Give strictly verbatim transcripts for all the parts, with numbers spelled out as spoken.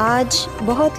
آج بہت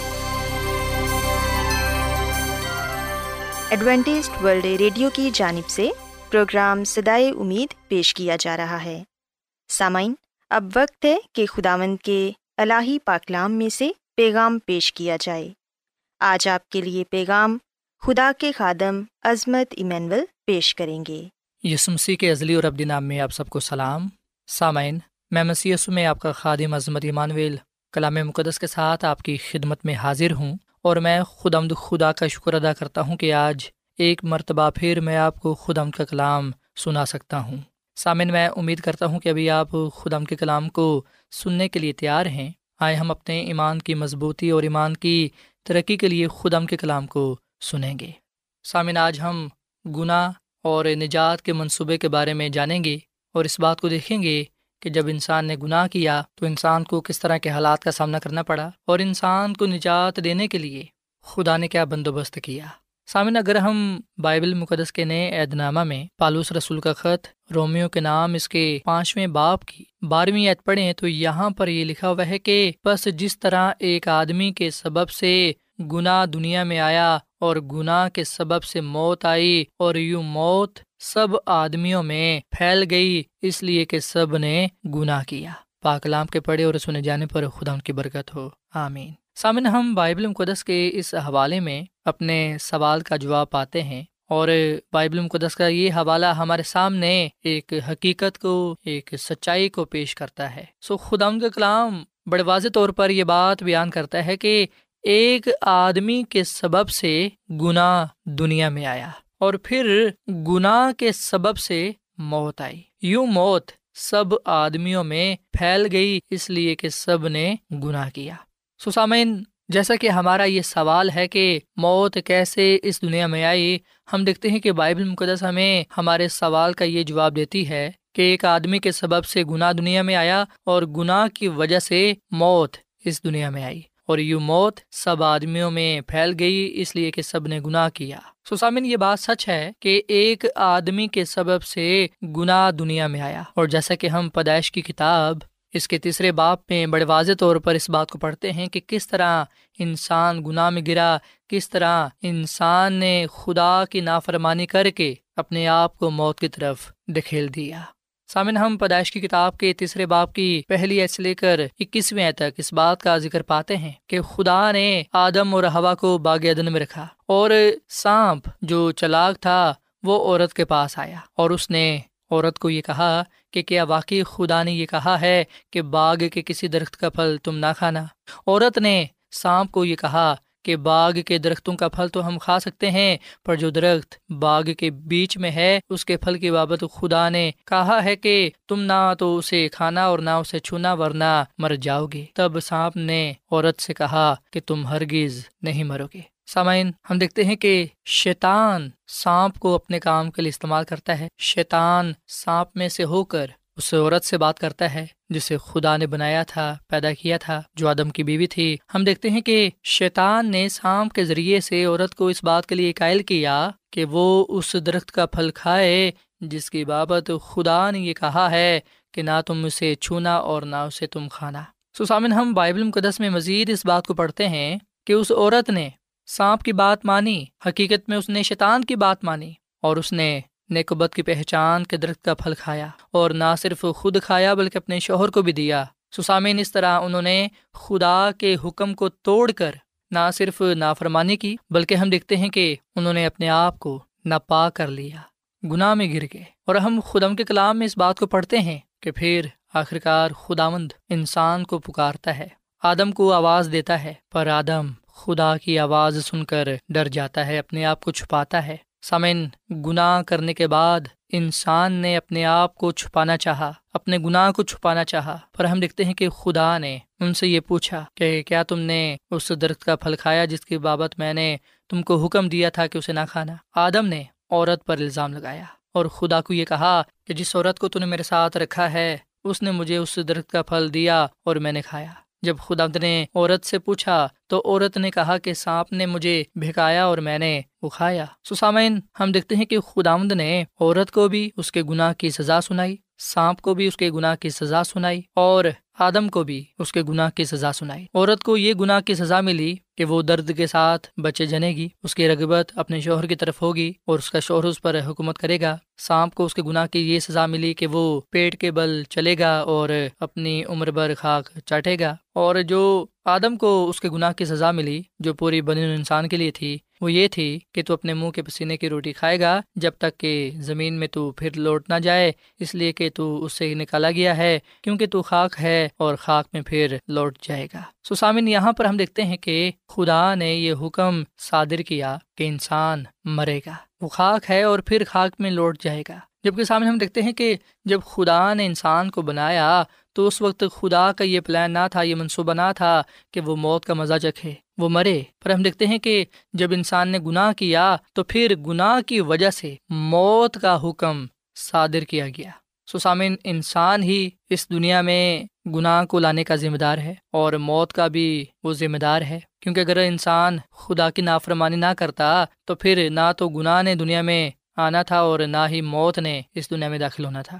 Adventist World Radio کی جانب سے پروگرام صدائے امید پیش کیا جا رہا ہے۔ سامعین، اب وقت ہے کہ خداوند کے الہی پاکلام میں سے پیغام پیش کیا جائے۔ آج آپ کے لیے پیغام خدا کے خادم عظمت ایمینول پیش کریں گے۔ یسوع مسیح کے ازلی اور ابدی نام میں آپ سب کو سلام۔ سامعین، میں مسیح یسوع میں آپ کا خادم عظمت ایمانویل کلام مقدس کے ساتھ آپ کی خدمت میں حاضر ہوں، اور میں خداوند خدا کا شکر ادا کرتا ہوں کہ آج ایک مرتبہ پھر میں آپ کو خداوند کا کلام سنا سکتا ہوں۔ سامعین، میں امید کرتا ہوں کہ ابھی آپ خداوند کے کلام کو سننے کے لیے تیار ہیں۔ آئے ہم اپنے ایمان کی مضبوطی اور ایمان کی ترقی کے لیے خداوند کے کلام کو سنیں گے۔ سامعین، آج ہم گناہ اور نجات کے منصوبے کے بارے میں جانیں گے، اور اس بات کو دیکھیں گے کہ جب انسان نے گناہ کیا تو انسان کو کس طرح کے حالات کا سامنا کرنا پڑا، اور انسان کو نجات دینے کے لیے خدا نے کیا بندوبست کیا۔ سامعین، اگر ہم بائبل مقدس کے نئے عہد نامہ میں پالوس رسول کا خط رومیو کے نام اس کے پانچویں باب کی بارہویں آیت پڑھیں تو یہاں پر یہ لکھا ہوا ہے کہ بس جس طرح ایک آدمی کے سبب سے گناہ دنیا میں آیا اور گناہ کے سبب سے موت آئی، اور یوں موت سب آدمیوں میں پھیل گئی اس لیے کہ سب نے گناہ کیا۔ پاک کلام کے پڑھے اور سنے جانے پر خدا ان کی برکت ہو، آمین۔ سامنے ہم بائبل مقدس کے اس حوالے میں اپنے سوال کا جواب پاتے ہیں، اور بائبل مقدس کا یہ حوالہ ہمارے سامنے ایک حقیقت کو، ایک سچائی کو پیش کرتا ہے۔ سو خدا ان کا کلام بڑے واضح طور پر یہ بات بیان کرتا ہے کہ ایک آدمی کے سبب سے گناہ دنیا میں آیا اور پھر گناہ کے سبب سے موت آئی، یوں موت سب آدمیوں میں پھیل گئی اس لیے کہ سب نے گناہ کیا۔ سو سامعین، جیسا کہ ہمارا یہ سوال ہے کہ موت کیسے اس دنیا میں آئی، ہم دیکھتے ہیں کہ بائبل مقدس ہمیں ہمارے سوال کا یہ جواب دیتی ہے کہ ایک آدمی کے سبب سے گناہ دنیا میں آیا اور گناہ کی وجہ سے موت اس دنیا میں آئی، اور یہ موت سب آدمیوں میں پھیل گئی اس لیے کہ سب نے گناہ کیا۔ سو سامعین، یہ بات سچ ہے کہ ایک آدمی کے سبب سے گناہ دنیا میں آیا، اور جیسا کہ ہم پیدائش کی کتاب اس کے تیسرے باب میں بڑے واضح طور پر اس بات کو پڑھتے ہیں کہ کس طرح انسان گناہ میں گرا، کس طرح انسان نے خدا کی نافرمانی کر کے اپنے آپ کو موت کی طرف دھکیل دیا۔ سامعین، ہم پیدائش کی کتاب کے تیسرے باب کی پہلی آیت سے لے کر اکیسویں آیت تک اس بات کا ذکر پاتے ہیں کہ خدا نے آدم اور حوا کو باغ عدن میں رکھا، اور سانپ جو چالاک تھا وہ عورت کے پاس آیا، اور اس نے عورت کو یہ کہا کہ کیا واقعی خدا نے یہ کہا ہے کہ باغ کے کسی درخت کا پھل تم نہ کھانا؟ عورت نے سانپ کو یہ کہا کہ باغ کے درختوں کا پھل تو ہم کھا سکتے ہیں، پر جو درخت باغ کے بیچ میں ہے اس کے پھل کی بابت خدا نے کہا ہے کہ تم نہ تو اسے کھانا اور نہ اسے چھونا، ورنہ مر جاؤ گے۔ تب سانپ نے عورت سے کہا کہ تم ہرگز نہیں مرو گے۔ سامعین، ہم دیکھتے ہیں کہ شیطان سانپ کو اپنے کام کے لیے استعمال کرتا ہے۔ شیطان سانپ میں سے ہو کر اس عورت سے بات کرتا ہے جسے خدا نے بنایا تھا، پیدا کیا تھا، جو آدم کی بیوی تھی۔ ہم دیکھتے ہیں کہ شیطان نے سانپ کے ذریعے سے عورت کو اس بات کے لیے قائل کیا کہ وہ اس درخت کا پھل کھائے جس کی بابت خدا نے یہ کہا ہے کہ نہ تم اسے چھونا اور نہ اسے تم کھانا۔ سو سامعین، ہم بائبل مقدس میں مزید اس بات کو پڑھتے ہیں کہ اس عورت نے سانپ کی بات مانی، حقیقت میں اس نے شیطان کی بات مانی، اور اس نے نیک و بد کی پہچان کے درخت کا پھل کھایا، اور نہ صرف خود کھایا بلکہ اپنے شوہر کو بھی دیا۔ سو سامعین، اس طرح انہوں نے خدا کے حکم کو توڑ کر نہ صرف نافرمانی کی بلکہ ہم دیکھتے ہیں کہ انہوں نے اپنے آپ کو ناپاک کر لیا، گناہ میں گر گئے۔ اور ہم خداوند کے کلام میں اس بات کو پڑھتے ہیں کہ پھر آخرکار خداوند انسان کو پکارتا ہے، آدم کو آواز دیتا ہے، پر آدم خدا کی آواز سن کر ڈر جاتا ہے، اپنے آپ کو چھپاتا ہے۔ سامعین، گناہ کرنے کے بعد انسان نے اپنے آپ کو چھپانا چاہا، اپنے گناہ کو چھپانا چاہا، پر ہم دیکھتے ہیں کہ خدا نے ان سے یہ پوچھا کہ کیا تم نے اس درخت کا پھل کھایا جس کی بابت میں نے تم کو حکم دیا تھا کہ اسے نہ کھانا؟ آدم نے عورت پر الزام لگایا اور خدا کو یہ کہا کہ جس عورت کو تم نے میرے ساتھ رکھا ہے اس نے مجھے اس درخت کا پھل دیا اور میں نے کھایا۔ جب خداوند نے عورت سے پوچھا تو عورت نے کہا کہ سانپ نے مجھے بھکایا اور میں نے وہ کھایا۔ سو سامعین، ہم دیکھتے ہیں کہ خداوند نے عورت کو بھی اس کے گناہ کی سزا سنائی، سانپ کو بھی اس کے گناہ کی سزا سنائی، اور آدم کو بھی اس کے گناہ کی سزا سنائی۔ عورت کو یہ گناہ کی سزا ملی کہ وہ درد کے ساتھ بچے جنے گی، اس کی رغبت اپنے شوہر کی طرف ہوگی اور اس کا شوہر اس پر حکومت کرے گا۔ سانپ کو اس کے گناہ کی یہ سزا ملی کہ وہ پیٹ کے بل چلے گا اور اپنی عمر بھر خاک چاٹے گا۔ اور جو آدم کو اس کے گناہ کی سزا ملی جو پوری بنی نوع انسان کے لیے تھی، وہ یہ تھی کہ تو اپنے منہ کے پسینے کی روٹی کھائے گا جب تک کہ زمین میں تو پھر لوٹ نہ جائے، اس لیے کہ تو اس سے نکالا گیا ہے، کیونکہ تو خاک ہے اور خاک میں پھر لوٹ جائے گا۔ سو سامعین، یہاں پر ہم دیکھتے ہیں کہ خدا نے یہ حکم صادر کیا کہ انسان مرے گا، وہ خاک ہے اور پھر خاک میں لوٹ جائے گا۔ جبکہ سامنے ہم دیکھتے ہیں کہ جب خدا نے انسان کو بنایا تو اس وقت خدا کا یہ پلان نہ تھا، یہ منصوبہ نہ تھا کہ وہ موت کا مزہ چکھے، وہ مرے۔ پر ہم دیکھتے ہیں کہ جب انسان نے گناہ کیا تو پھر گناہ کی وجہ سے موت کا حکم صادر کیا گیا۔ سو سامعین، انسان ہی اس دنیا میں گناہ کو لانے کا ذمہ دار ہے اور موت کا بھی وہ ذمہ دار ہے، کیونکہ اگر انسان خدا کی نافرمانی نہ کرتا تو پھر نہ تو گناہ نے دنیا میں آنا تھا اور نہ ہی موت نے اس دنیا میں داخل ہونا تھا۔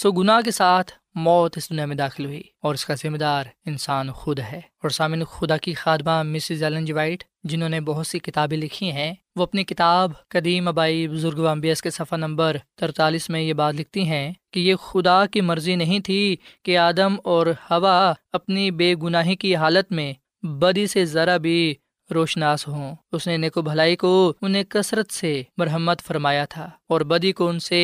سو گناہ کے ساتھ موت اس دنیا میں داخل ہوئی اور اس کا ذمہ دار انسان خود ہے۔ اور سامعین، خدا کی خادمہ مسز ایلن وائٹ، جنہوں نے بہت سی کتابیں لکھی ہیں، وہ اپنی کتاب قدیم ابائی بزرگ و انبیاء کے صفحہ نمبر ترتالیس میں یہ بات لکھتی ہیں کہ یہ خدا کی مرضی نہیں تھی کہ آدم اور ہوا اپنی بے گناہی کی حالت میں بدی سے ذرا بھی روشناس ہوں۔ اس نے نیک و بھلائی کو انہیں کثرت سے مرحمت فرمایا تھا اور بدی کو ان سے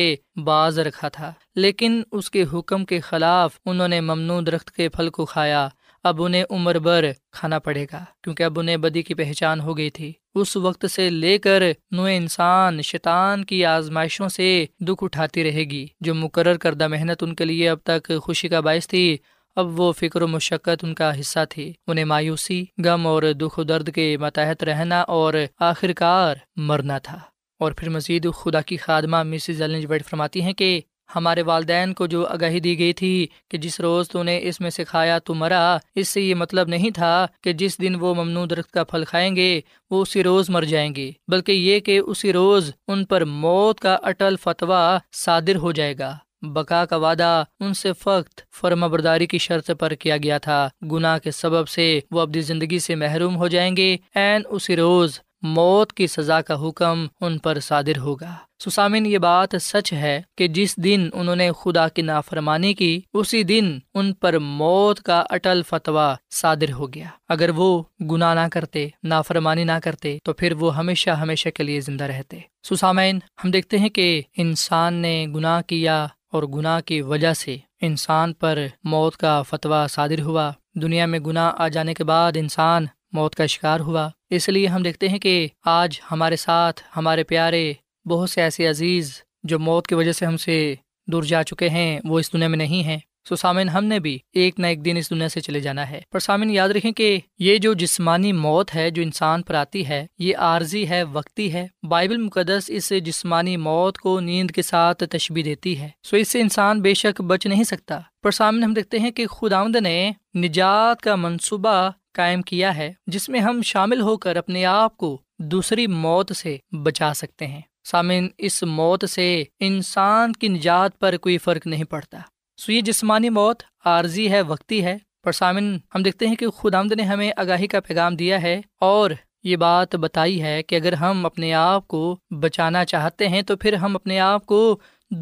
باز رکھا تھا، لیکن اس کے حکم کے خلاف انہوں نے ممنوع درخت کے پھل کو کھایا۔ اب انہیں عمر بھر کھانا پڑے گا، کیونکہ اب انہیں بدی کی پہچان ہو گئی تھی۔ اس وقت سے لے کر نوع انسان شیطان کی آزمائشوں سے دکھ اٹھاتی رہے گی۔ جو مقرر کردہ محنت ان کے لیے اب تک خوشی کا باعث تھی، اب وہ فکر و مشقت ان کا حصہ تھی۔ انہیں مایوسی، غم اور دکھ و درد کے ماتحت رہنا اور آخرکار مرنا تھا۔ اور پھر مزید خدا کی خادمہ مسز ایلن وائٹ فرماتی ہیں کہ ہمارے والدین کو جو آگاہی دی گئی تھی کہ جس روز تو نے اس میں سے کھایا تو مرا، اس سے یہ مطلب نہیں تھا کہ جس دن وہ ممنوع درخت کا پھل کھائیں گے وہ اسی روز مر جائیں گے، بلکہ یہ کہ اسی روز ان پر موت کا اٹل فتویٰ صادر ہو جائے گا۔ بقا کا وعدہ ان سے فقط فرمانبرداری کی شرط پر کیا گیا تھا۔ گناہ کے سبب سے وہ ابدی زندگی سے محروم ہو جائیں گے، عین اسی روز موت کی سزا کا حکم ان پر صادر ہوگا۔ سو سامعین، یہ بات سچ ہے کہ جس دن انہوں نے خدا کی نافرمانی کی اسی دن ان پر موت کا اٹل فتویٰ صادر ہو گیا۔ اگر وہ گناہ نہ کرتے، نافرمانی نہ کرتے، تو پھر وہ ہمیشہ ہمیشہ کے لیے زندہ رہتے۔ سو سامعین، ہم دیکھتے ہیں کہ انسان نے گناہ کیا اور گناہ کی وجہ سے انسان پر موت کا فتویٰ صادر ہوا۔ دنیا میں گناہ آ جانے کے بعد انسان موت کا شکار ہوا۔ اس لیے ہم دیکھتے ہیں کہ آج ہمارے ساتھ ہمارے پیارے بہت سے ایسے عزیز جو موت کی وجہ سے ہم سے دور جا چکے ہیں، وہ اس دنیا میں نہیں ہیں۔ سو سامعین، ہم نے بھی ایک نہ ایک دن اس دنیا سے چلے جانا ہے۔ پر سامعین، یاد رکھیں کہ یہ جو جسمانی موت ہے جو انسان پر آتی ہے، یہ عارضی ہے، وقتی ہے۔ بائبل مقدس اس جسمانی موت کو نیند کے ساتھ تشبیہ دیتی ہے۔ سو اس سے انسان بے شک بچ نہیں سکتا، پر سامعین، ہم دیکھتے ہیں کہ خداوند نے نجات کا منصوبہ قائم کیا ہے جس میں ہم شامل ہو کر اپنے آپ کو دوسری موت سے بچا سکتے ہیں۔ سامعین، اس موت سے انسان کی نجات پر کوئی فرق نہیں پڑتا۔ سو یہ جسمانی موت عارضی ہے، وقتی ہے، پر سامعین، ہم دیکھتے ہیں کہ خداوند نے ہمیں آگاہی کا پیغام دیا ہے اور یہ بات بتائی ہے کہ اگر ہم اپنے آپ کو بچانا چاہتے ہیں تو پھر ہم اپنے آپ کو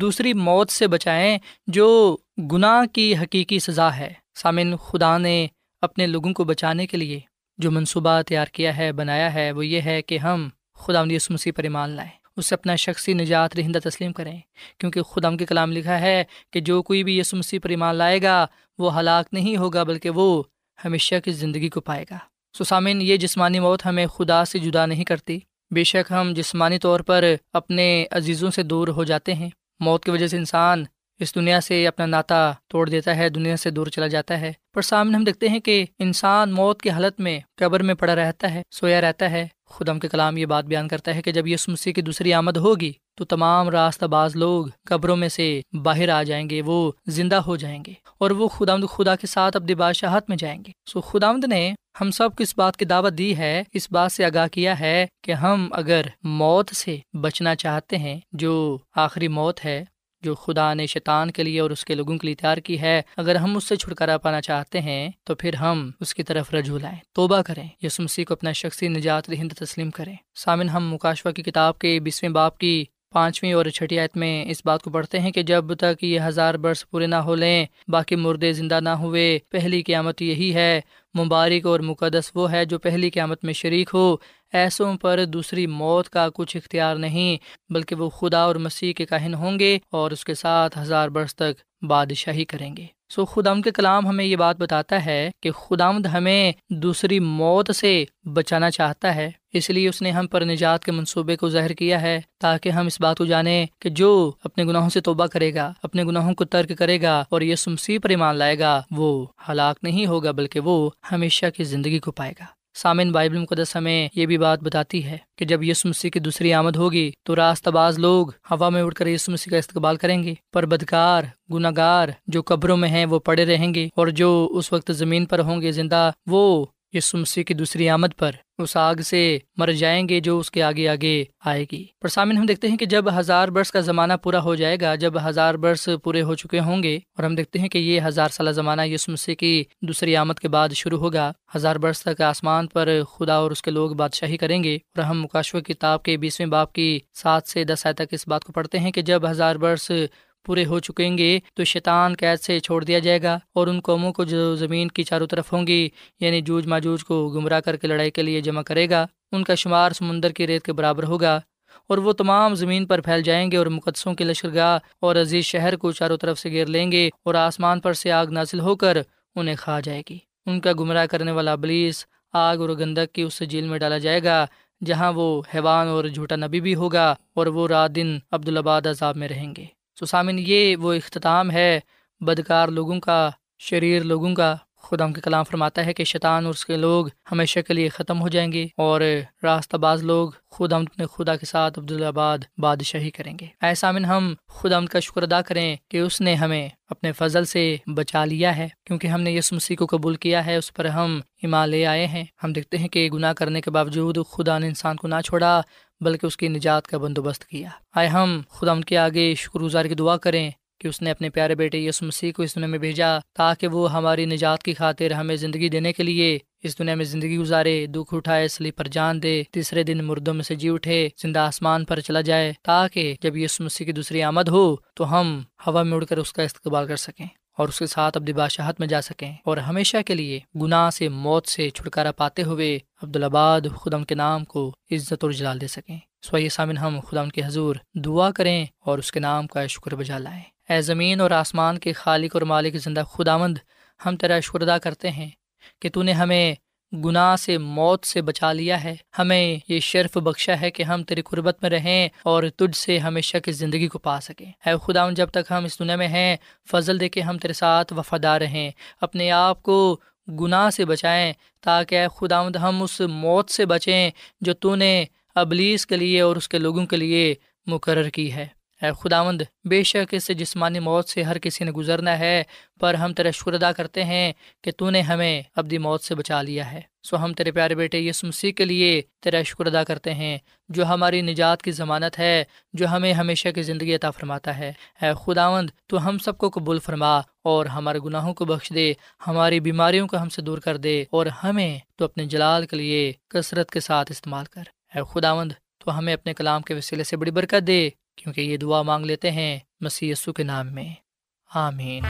دوسری موت سے بچائیں جو گناہ کی حقیقی سزا ہے۔ سامعین، خدا نے اپنے لوگوں کو بچانے کے لیے جو منصوبہ تیار کیا ہے، بنایا ہے، وہ یہ ہے کہ ہم خداوند یسوع مسیح پر ایمان لائیں اسے اپنا شخصی نجات دہندہ تسلیم کریں، کیونکہ خداوند کے کلام لکھا ہے کہ جو کوئی بھی یسوع مسیح پر ایمان لائے گا وہ ہلاک نہیں ہوگا بلکہ وہ ہمیشہ کی زندگی کو پائے گا۔ سو سامعین، یہ جسمانی موت ہمیں خدا سے جدا نہیں کرتی۔ بے شک ہم جسمانی طور پر اپنے عزیزوں سے دور ہو جاتے ہیں، موت کی وجہ سے انسان اس دنیا سے اپنا ناطہ توڑ دیتا ہے، دنیا سے دور چلا جاتا ہے، پر سامنے ہم دیکھتے ہیں کہ انسان موت کی حالت میں قبر میں پڑا رہتا ہے، سویا رہتا ہے۔ خداوند کے کلام یہ بات بیان کرتا ہے کہ جب یسوع مسیح کی دوسری آمد ہوگی تو تمام راستہ باز لوگ قبروں میں سے باہر آ جائیں گے، وہ زندہ ہو جائیں گے اور وہ خداوند خدا کے ساتھ اپنی بادشاہت میں جائیں گے۔ سو خداوند نے ہم سب کو اس بات کی دعوت دی ہے، اس بات سے آگاہ کیا ہے کہ ہم اگر موت سے بچنا چاہتے ہیں، جو آخری موت ہے جو خدا نے شیطان کے لیے اور اس کے لوگوں کے لیے تیار کی ہے، اگر ہم اس سے چھٹکارا پانا چاہتے ہیں تو پھر ہم اس کی طرف رجوع لائیں، توبہ کریں، یسوع مسیح کو اپنا شخصی نجات دہندہ تسلیم کریں۔ سامن، ہم مکاشفہ کی کتاب کے بیسویں باب کی پانچویں اور چھٹی آیت میں اس بات کو پڑھتے ہیں کہ جب تک یہ ہزار برس پورے نہ ہو لیں، باقی مردے زندہ نہ ہوئے، پہلی قیامت یہی ہے، مبارک اور مقدس وہ ہے جو پہلی قیامت میں شریک ہو، ایسوں پر دوسری موت کا کچھ اختیار نہیں، بلکہ وہ خدا اور مسیح کے کاہن ہوں گے اور اس کے ساتھ ہزار برس تک بادشاہی کریں گے۔ سو خداوند کے کلام ہمیں یہ بات بتاتا ہے کہ خداوند ہمیں دوسری موت سے بچانا چاہتا ہے، اس لیے اس نے ہم پر نجات کے منصوبے کو ظاہر کیا ہے، تاکہ ہم اس بات کو جانیں کہ جو اپنے گناہوں سے توبہ کرے گا، اپنے گناہوں کو ترک کرے گا اور یسوع مسیح پر ایمان لائے گا، وہ ہلاک نہیں ہوگا بلکہ وہ ہمیشہ کی زندگی کو پائے گا۔ سامعین، بائبل مقدس ہمیں یہ بھی بات بتاتی ہے کہ جب یسوع مسیح کی دوسری آمد ہوگی تو راستہ باز لوگ ہوا میں اڑ کر یسوع مسیح کا استقبال کریں گے، پر بدکار، گنہگار جو قبروں میں ہیں وہ پڑے رہیں گے، اور جو اس وقت زمین پر ہوں گے زندہ، وہ یسوع مسیح کی دوسری آمد پر اس آگ سے مر جائیں گے جو اس کے آگے آگے آئے گی۔ پر سامعین، ہم دیکھتے ہیں کہ جب ہزار برس کا زمانہ پورا ہو جائے گا، جب ہزار برس پورے ہو چکے ہوں گے، اور ہم دیکھتے ہیں کہ یہ ہزار سالہ زمانہ یسوع مسیح کی دوسری آمد کے بعد شروع ہوگا، ہزار برس تک آسمان پر خدا اور اس کے لوگ بادشاہی کریں گے۔ اور ہم مکاشفہ کتاب کے بیسویں باب کی سات سے دس آیت تک اس بات کو پڑھتے ہیں کہ جب ہزار برس پورے ہو چکیں گے تو شیطان قید سے چھوڑ دیا جائے گا، اور ان قوموں کو جو زمین کی چاروں طرف ہوں گی، یعنی جوج ماجوج کو گمراہ کر کے لڑائی کے لیے جمع کرے گا، ان کا شمار سمندر کی ریت کے برابر ہوگا، اور وہ تمام زمین پر پھیل جائیں گے اور مقدسوں کی لشکرگاہ اور عزیز شہر کو چاروں طرف سے گھیر لیں گے، اور آسمان پر سے آگ نازل ہو کر انہیں کھا جائے گی۔ ان کا گمراہ کرنے والا ابلیس آگ اور گندک کی اس جیل میں ڈالا جائے گا جہاں وہ حیوان اور جھوٹا نبی بھی ہوگا، اور وہ رات دن عبدالآباد عذاب میں رہیں گے۔ سو سامن، یہ وہ اختتام ہے بدکار لوگوں کا، شریر لوگوں کا۔ خدا کے کلام فرماتا ہے کہ شیطان اور اس کے لوگ ہمیشہ کے لیے ختم ہو جائیں گے، اور راستہ باز لوگ خدا اپنے خدا کے ساتھ عبدالآباد بادشاہی کریں گے۔ اے سامن، ہم خدا کا شکر ادا کریں کہ اس نے ہمیں اپنے فضل سے بچا لیا ہے، کیونکہ ہم نے یسوع مسیح کو قبول کیا ہے، اس پر ہم ایمان لے آئے ہیں۔ ہم دیکھتے ہیں کہ گناہ کرنے کے باوجود خدا نے انسان کو نہ چھوڑا بلکہ اس کی نجات کا بندوبست کیا۔ آئے ہم خدا ان کے آگے شکر گزار کی دعا کریں کہ اس نے اپنے پیارے بیٹے یسوع مسیح کو اس دنیا میں بھیجا، تاکہ وہ ہماری نجات کی خاطر ہمیں زندگی دینے کے لیے اس دنیا میں زندگی گزارے، دکھ اٹھائے، صلیب پر جان دے، تیسرے دن مردوں میں سے جی اٹھے، زندہ آسمان پر چلا جائے، تاکہ جب یسوع مسیح کی دوسری آمد ہو تو ہم ہوا میں اڑ کر اس کا استقبال کر سکیں اور اس کے ساتھ اپنی بادشاہت میں جا سکیں، اور ہمیشہ کے لیے گناہ سے، موت سے چھٹکارا پاتے ہوئے عبدالآباد خدا ان کے نام کو عزت اور جلال دے سکیں۔ سو یہ سامن، ہم خدا ان کے حضور دعا کریں اور اس کے نام کا شکر بجا لائیں۔ اے زمین اور آسمان کے خالق اور مالک زندہ خداوند، ہم تیرا شکر ادا کرتے ہیں کہ تو نے ہمیں گناہ سے، موت سے بچا لیا ہے، ہمیں یہ شرف بخشا ہے کہ ہم تیری قربت میں رہیں اور تجھ سے ہمیشہ کی زندگی کو پا سکیں۔ اے خداوند، جب تک ہم اس دنیا میں ہیں فضل دے کے ہم تیرے ساتھ وفادار رہیں، اپنے آپ کو گناہ سے بچائیں، تاکہ اے خداوند ہم اس موت سے بچیں جو تو نے ابلیس کے لیے اور اس کے لوگوں کے لیے مقرر کی ہے۔ اے خداوند، بے شک اس جسمانی موت سے ہر کسی نے گزرنا ہے، پر ہم تیرا شکر ادا کرتے ہیں کہ تو نے ہمیں ابدی موت سے بچا لیا ہے۔ سو ہم تیرے پیارے بیٹے یسوع مسیح کے لیے تیرا شکر ادا کرتے ہیں جو ہماری نجات کی ضمانت ہے، جو ہمیں ہمیشہ کی زندگی عطا فرماتا ہے۔ اے خداوند، تو ہم سب کو قبول فرما اور ہمارے گناہوں کو بخش دے، ہماری بیماریوں کو ہم سے دور کر دے، اور ہمیں تو اپنے جلال کے لیے کثرت کے ساتھ استعمال کر۔ اے خداوند، تو ہمیں اپنے کلام کے وسیلے سے بڑی برکت دے، کیونکہ یہ دعا مانگ لیتے ہیں مسیح یسوع کے نام میں، آمین۔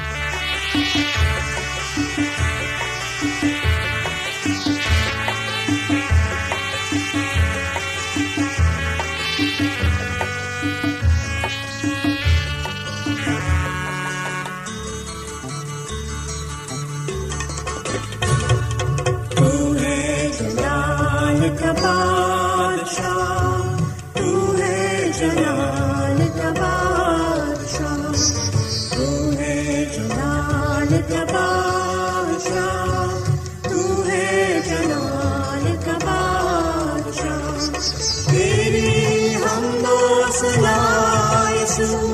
کا بادشاہ تو ہے جلال کا بادشاہ تو ہے جلال کا بادشاہ تو ہے جلال کا بادشاہ تیری حمد و ثنا یسوع